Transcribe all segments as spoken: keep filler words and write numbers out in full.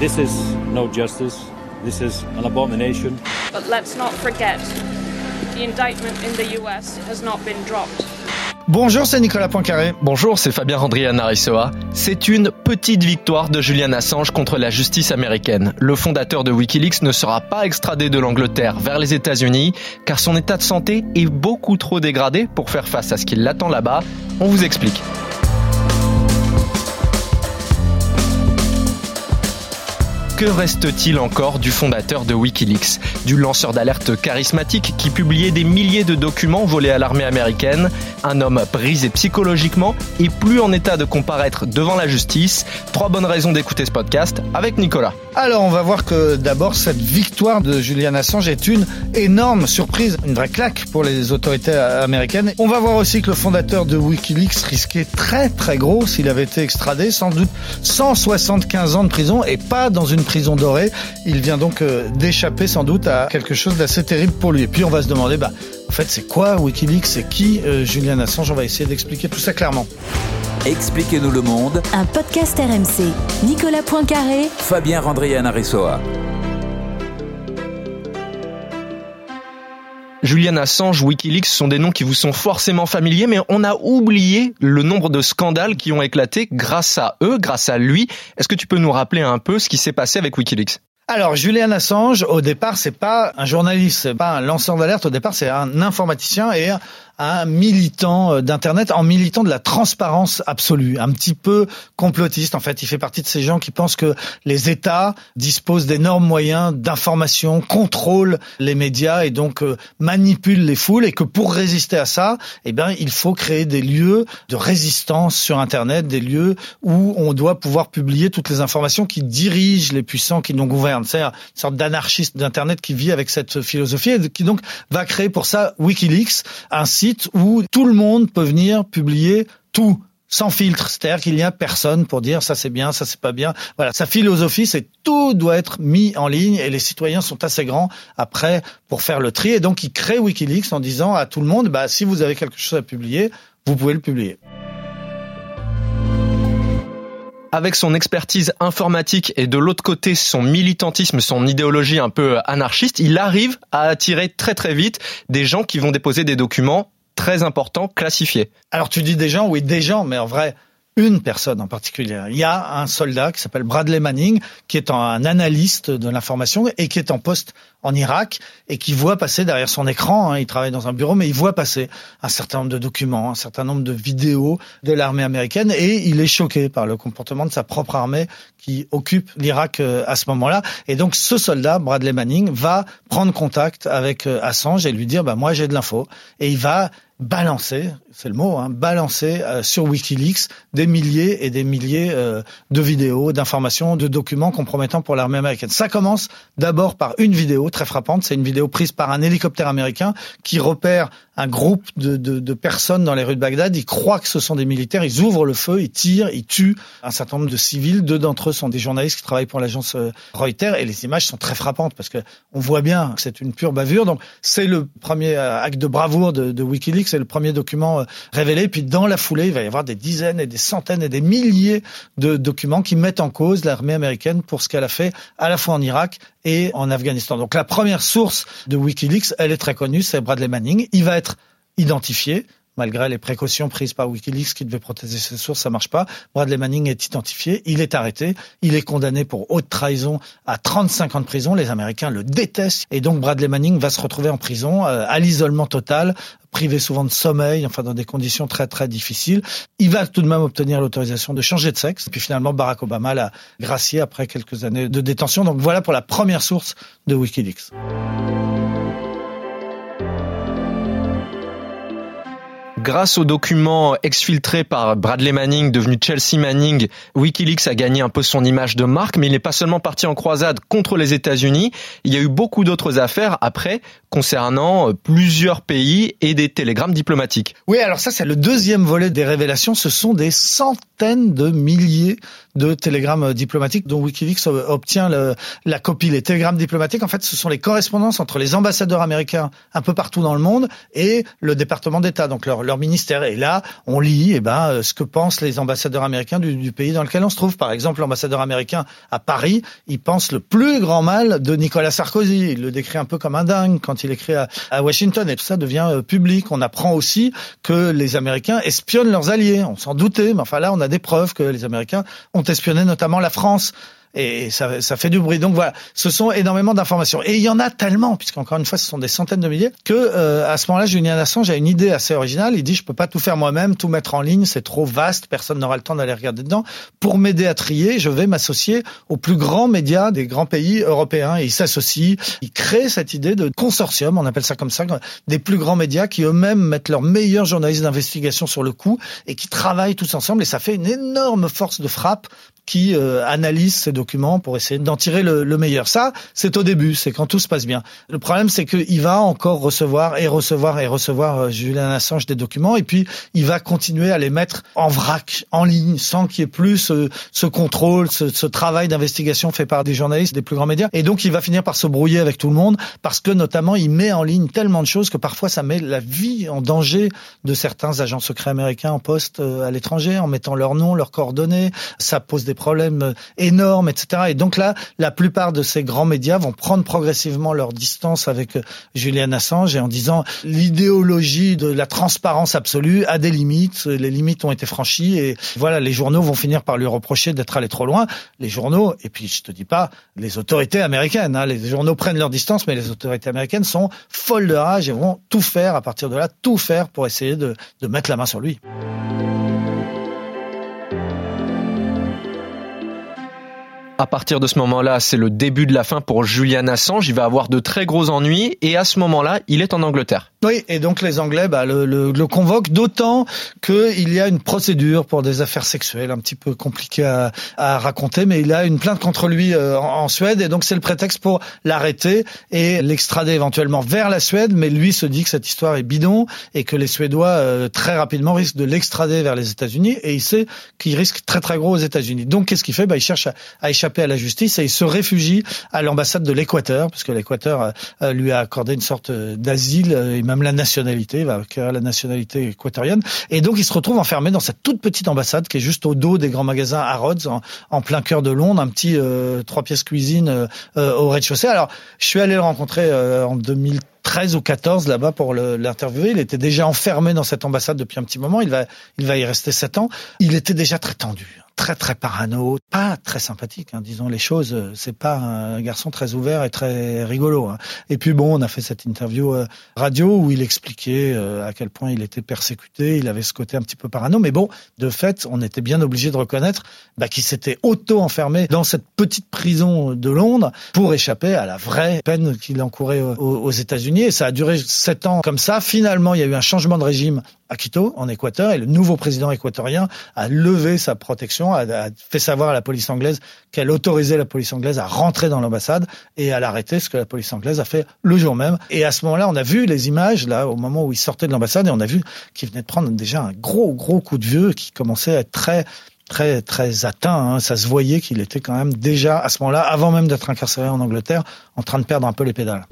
This is no justice. This is an abomination. But let's not forget, the indictment in the U S has not been dropped. Bonjour, c'est Nicolas Poincaré. Bonjour, c'est Fabien Randrianarisoa. C'est une petite victoire de Julian Assange contre la justice américaine. Le fondateur de WikiLeaks ne sera pas extradé de l'Angleterre vers les États-Unis car son état de santé est beaucoup trop dégradé pour faire face à ce qui l'attend là-bas. On vous explique. Que reste-t-il encore du fondateur de WikiLeaks, du lanceur d'alerte charismatique qui publiait des milliers de documents volés à l'armée américaine, un homme brisé psychologiquement et plus en état de comparaître devant la justice? Trois bonnes raisons d'écouter ce podcast avec Nicolas. Alors on va voir que d'abord cette victoire de Julian Assange est une énorme surprise, une vraie claque pour les autorités américaines. On va voir aussi que le fondateur de WikiLeaks risquait très très gros s'il avait été extradé, sans doute cent soixante-quinze ans de prison et pas dans une prison dorée. Il vient donc euh, d'échapper sans doute à quelque chose d'assez terrible pour lui. Et puis on va se demander, bah, en fait, c'est quoi WikiLeaks? C'est qui euh, Julian Assange? On va essayer d'expliquer tout ça clairement. Expliquez-nous le monde. Un podcast R M C. Nicolas Poincaré. Fabien Randrianarisoa. Julian Assange, WikiLeaks, ce sont des noms qui vous sont forcément familiers, mais on a oublié le nombre de scandales qui ont éclaté grâce à eux, grâce à lui. Est-ce que tu peux nous rappeler un peu ce qui s'est passé avec WikiLeaks ? Alors, Julian Assange, au départ, c'est pas un journaliste, c'est pas un lanceur d'alerte. Au départ, c'est un informaticien et un militant d'Internet, en militant de la transparence absolue, un petit peu complotiste. En fait, il fait partie de ces gens qui pensent que les États disposent d'énormes moyens d'information, contrôlent les médias et donc euh, manipulent les foules, et que pour résister à ça, eh bien, il faut créer des lieux de résistance sur Internet, des lieux où on doit pouvoir publier toutes les informations qui dirigent les puissants qui nous gouvernent. C'est une sorte d'anarchiste d'Internet qui vit avec cette philosophie et qui donc va créer pour ça WikiLeaks, un site où tout le monde peut venir publier tout, sans filtre. C'est-à-dire qu'il n'y a personne pour dire ça c'est bien, ça c'est pas bien. Voilà, sa philosophie, c'est tout doit être mis en ligne et les citoyens sont assez grands après pour faire le tri. Et donc, il crée WikiLeaks en disant à tout le monde, bah, si vous avez quelque chose à publier, vous pouvez le publier. Avec son expertise informatique et de l'autre côté son militantisme, son idéologie un peu anarchiste, il arrive à attirer très très vite des gens qui vont déposer des documents très importants, classifiés. Alors tu dis des gens, oui des gens, mais en vrai... une personne en particulier. Il y a un soldat qui s'appelle Bradley Manning, qui est un analyste de l'information et qui est en poste en Irak et qui voit passer derrière son écran, hein, il travaille dans un bureau, mais il voit passer un certain nombre de documents, un certain nombre de vidéos de l'armée américaine et il est choqué par le comportement de sa propre armée qui occupe l'Irak à ce moment-là. Et donc ce soldat, Bradley Manning, va prendre contact avec Assange et lui dire « bah moi j'ai de l'info » et il va... balancer, c'est le mot, hein, balancer euh, sur WikiLeaks des milliers et des milliers euh, de vidéos, d'informations, de documents compromettants pour l'armée américaine. Ça commence d'abord par une vidéo très frappante, c'est une vidéo prise par un hélicoptère américain qui repère un groupe de, de, de personnes dans les rues de Bagdad, ils croient que ce sont des militaires, ils ouvrent le feu, ils tirent, ils tuent un certain nombre de civils, deux d'entre eux sont des journalistes qui travaillent pour l'agence Reuters et les images sont très frappantes parce que on voit bien que c'est une pure bavure, donc c'est le premier acte de bravoure de, de WikiLeaks. C'est le premier document révélé. Puis dans la foulée, il va y avoir des dizaines et des centaines et des milliers de documents qui mettent en cause l'armée américaine pour ce qu'elle a fait à la fois en Irak et en Afghanistan. Donc la première source de WikiLeaks, elle est très connue, c'est Bradley Manning. Il va être identifié. Malgré les précautions prises par WikiLeaks qui devait protéger ses sources, ça marche pas. Bradley Manning est identifié, il est arrêté, il est condamné pour haute trahison à trente-cinq ans de prison. Les Américains le détestent et donc Bradley Manning va se retrouver en prison, euh, à l'isolement total, privé souvent de sommeil, enfin dans des conditions très très difficiles. Il va tout de même obtenir l'autorisation de changer de sexe. Et puis finalement, Barack Obama l'a gracié après quelques années de détention. Donc voilà pour la première source de WikiLeaks. Grâce aux documents exfiltrés par Bradley Manning, devenu Chelsea Manning, WikiLeaks a gagné un peu son image de marque, mais il n'est pas seulement parti en croisade contre les États-Unis. Il y a eu beaucoup d'autres affaires après concernant plusieurs pays et des télégrammes diplomatiques. Oui, alors ça, c'est le deuxième volet des révélations. Ce sont des centaines de milliers de télégrammes diplomatiques dont WikiLeaks obtient le, la copie. Les télégrammes diplomatiques, en fait, ce sont les correspondances entre les ambassadeurs américains un peu partout dans le monde et le département d'État, donc leur, leur ministère. Et là, on lit eh ben, ce que pensent les ambassadeurs américains du, du pays dans lequel on se trouve. Par exemple, l'ambassadeur américain à Paris, il pense le plus grand mal de Nicolas Sarkozy. Il le décrit un peu comme un dingue quand il écrit à, à Washington. Et tout ça devient euh, public. On apprend aussi que les Américains espionnent leurs alliés. On s'en doutait, mais enfin là, on a des preuves que les Américains ont espionné notamment la France. Et ça, ça fait du bruit. Donc voilà, ce sont énormément d'informations. Et il y en a tellement, puisqu'encore une fois, ce sont des centaines de milliers, que euh, à ce moment-là, Julian Assange a une idée assez originale. Il dit, je peux pas tout faire moi-même, tout mettre en ligne, c'est trop vaste, personne n'aura le temps d'aller regarder dedans. Pour m'aider à trier, je vais m'associer aux plus grands médias des grands pays européens. Et il s'associe, il crée cette idée de consortium, on appelle ça comme ça, des plus grands médias qui eux-mêmes mettent leurs meilleurs journalistes d'investigation sur le coup et qui travaillent tous ensemble. Et ça fait une énorme force de frappe qui euh, analyse ces documents pour essayer d'en tirer le, le meilleur. Ça, c'est au début, c'est quand tout se passe bien. Le problème, c'est qu'il va encore recevoir et recevoir et recevoir euh, Julian Assange des documents, et puis il va continuer à les mettre en vrac, en ligne, sans qu'il y ait plus ce, ce contrôle, ce, ce travail d'investigation fait par des journalistes, des plus grands médias. Et donc, il va finir par se brouiller avec tout le monde, parce que notamment, il met en ligne tellement de choses que parfois, ça met la vie en danger de certains agents secrets américains en poste euh, à l'étranger, en mettant leur nom, leurs coordonnées. Ça pose des problèmes énormes, et cetera. Et donc là, la plupart de ces grands médias vont prendre progressivement leur distance avec Julian Assange et en disant l'idéologie de la transparence absolue a des limites, les limites ont été franchies et voilà, les journaux vont finir par lui reprocher d'être allé trop loin. Les journaux, et puis je te dis pas, les autorités américaines, hein, les journaux prennent leur distance, mais les autorités américaines sont folles de rage et vont tout faire, à partir de là, tout faire pour essayer de, de mettre la main sur lui. À partir de ce moment-là, c'est le début de la fin pour Julian Assange. Il va avoir de très gros ennuis et à ce moment-là, il est en Angleterre. Oui, et donc les Anglais bah, le, le, le convoquent, d'autant qu'il y a une procédure pour des affaires sexuelles un petit peu compliquée à, à raconter, mais il a une plainte contre lui euh, en, en Suède et donc c'est le prétexte pour l'arrêter et l'extrader éventuellement vers la Suède, mais lui se dit que cette histoire est bidon et que les Suédois euh, très rapidement risquent de l'extrader vers les États-Unis et il sait qu'il risque très très gros aux États-Unis. Donc qu'est-ce qu'il fait ? Bah, il cherche à, à échapper à la justice et il se réfugie à l'ambassade de l'Équateur, parce que l'Équateur lui a accordé une sorte d'asile et même la nationalité, il va acquérir la nationalité équatorienne, et donc il se retrouve enfermé dans cette toute petite ambassade qui est juste au dos des grands magasins Harrods, en, en plein cœur de Londres, un petit euh, trois pièces cuisine euh, euh, au rez-de-chaussée. Alors, je suis allé le rencontrer euh, en deux mille treize ou quatorze là-bas pour le, l'interviewer. Il était déjà enfermé dans cette ambassade depuis un petit moment, il va, il va y rester sept ans. Il était déjà très tendu, très très parano, pas très sympathique, hein, disons les choses, c'est pas un garçon très ouvert et très rigolo. Hein. Et puis bon, on a fait cette interview euh, radio où il expliquait euh, à quel point il était persécuté, il avait ce côté un petit peu parano, mais bon, de fait, on était bien obligé de reconnaître bah, qu'il s'était auto-enfermé dans cette petite prison de Londres pour échapper à la vraie peine qu'il encourait aux, aux États-Unis. Et ça a duré sept ans comme ça. Finalement, il y a eu un changement de régime à Quito, en Équateur, et le nouveau président équatorien a levé sa protection, a, a fait savoir à la police anglaise qu'elle autorisait la police anglaise à rentrer dans l'ambassade et à l'arrêter, ce que la police anglaise a fait le jour même. Et à ce moment-là, on a vu les images, là, au moment où il sortait de l'ambassade, et on a vu qu'il venait de prendre déjà un gros, gros coup de vieux qui commençait à être très... très très atteint, hein. Ça se voyait qu'il était quand même déjà, à ce moment-là, avant même d'être incarcéré en Angleterre, en train de perdre un peu les pédales.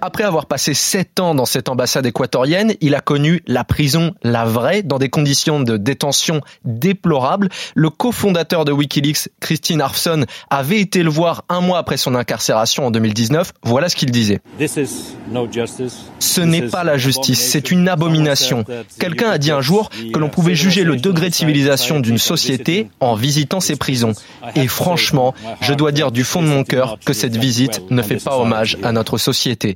Après avoir passé sept ans dans cette ambassade équatorienne, il a connu la prison, la vraie, dans des conditions de détention déplorables. Le cofondateur de WikiLeaks, Christine Arfson, avait été le voir un mois après son incarcération en deux mille dix-neuf. Voilà ce qu'il disait. Ce n'est pas la justice, c'est une abomination. Quelqu'un a dit un jour que l'on pouvait juger le degré de civilisation d'une société en visitant ses prisons. Et franchement, je dois dire du fond de mon cœur que cette visite ne fait pas hommage à notre société.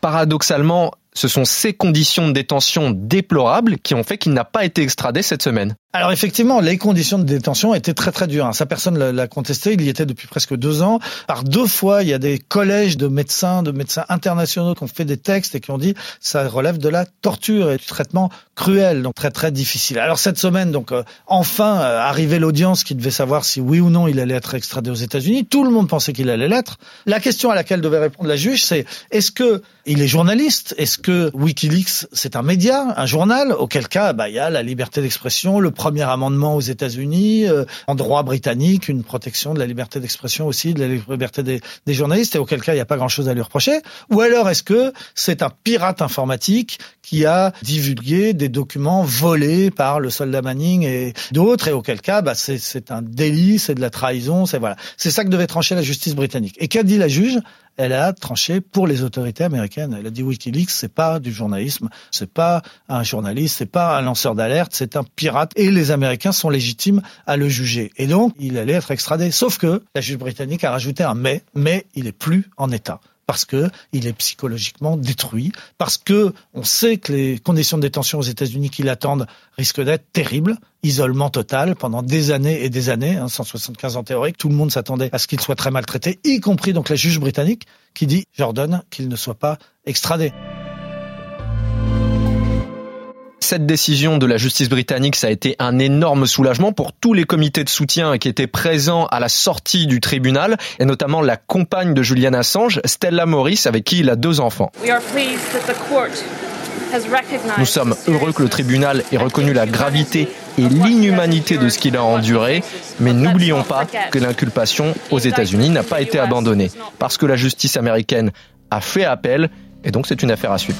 Paradoxalement, ce sont ces conditions de détention déplorables qui ont fait qu'il n'a pas été extradé cette semaine. Alors effectivement, les conditions de détention étaient très très dures. Sa personne l'a contesté, il y était depuis presque deux ans. Par deux fois, il y a des collèges de médecins, de médecins internationaux qui ont fait des textes et qui ont dit « ça relève de la torture et du traitement cruel », donc très très difficile. Alors cette semaine, donc euh, enfin, euh, arrivait l'audience qui devait savoir si oui ou non il allait être extradé aux États-Unis. Tout le monde pensait qu'il allait l'être. La question à laquelle devait répondre la juge, c'est « est-ce qu'il est journaliste ? Est-ce que WikiLeaks, c'est un média, un journal ? Auquel cas, bah, il y a la liberté d'expression, le premier amendement aux États-Unis, euh, en droit britannique, une protection de la liberté d'expression aussi, de la liberté des, des journalistes, et auquel cas il n'y a pas grand-chose à lui reprocher. Ou alors est-ce que c'est un pirate informatique qui a divulgué des documents volés par le soldat Manning et d'autres, et auquel cas bah, c'est, c'est un délit, c'est de la trahison, c'est voilà, c'est ça que devait trancher la justice britannique. Et qu'a dit la juge ? Elle a tranché pour les autorités américaines. Elle a dit WikiLeaks, c'est pas du journalisme, c'est pas un journaliste, c'est pas un lanceur d'alerte, c'est un pirate. Et les Américains sont légitimes à le juger. Et donc, il allait être extradé. Sauf que la juge britannique a rajouté un mais, mais il est plus en état. Parce que il est psychologiquement détruit, parce que on sait que les conditions de détention aux États-Unis qui l'attendent risquent d'être terribles, isolement total pendant des années et des années, hein, cent soixante-quinze ans théoriques, tout le monde s'attendait à ce qu'il soit très maltraité, y compris donc la juge britannique qui dit « j'ordonne qu'il ne soit pas extradé ». Cette décision de la justice britannique, ça a été un énorme soulagement pour tous les comités de soutien qui étaient présents à la sortie du tribunal, et notamment la compagne de Julian Assange, Stella Morris, avec qui il a deux enfants. Nous sommes heureux que le tribunal ait reconnu la gravité et l'inhumanité de ce qu'il a enduré, mais n'oublions pas que l'inculpation aux États-Unis n'a pas été abandonnée, parce que la justice américaine a fait appel, et donc c'est une affaire à suivre.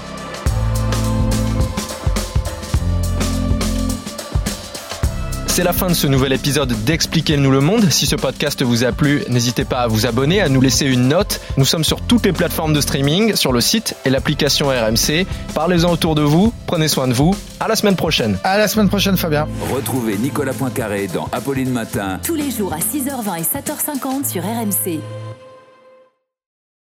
C'est la fin de ce nouvel épisode d'Expliquez-nous le monde. Si ce podcast vous a plu, n'hésitez pas à vous abonner, à nous laisser une note. Nous sommes sur toutes les plateformes de streaming, sur le site et l'application R M C. Parlez-en autour de vous, prenez soin de vous. À la semaine prochaine. À la semaine prochaine, Fabien. Retrouvez Nicolas Poincaré dans Apolline Matin. Tous les jours à six heures vingt et sept heures cinquante sur R M C.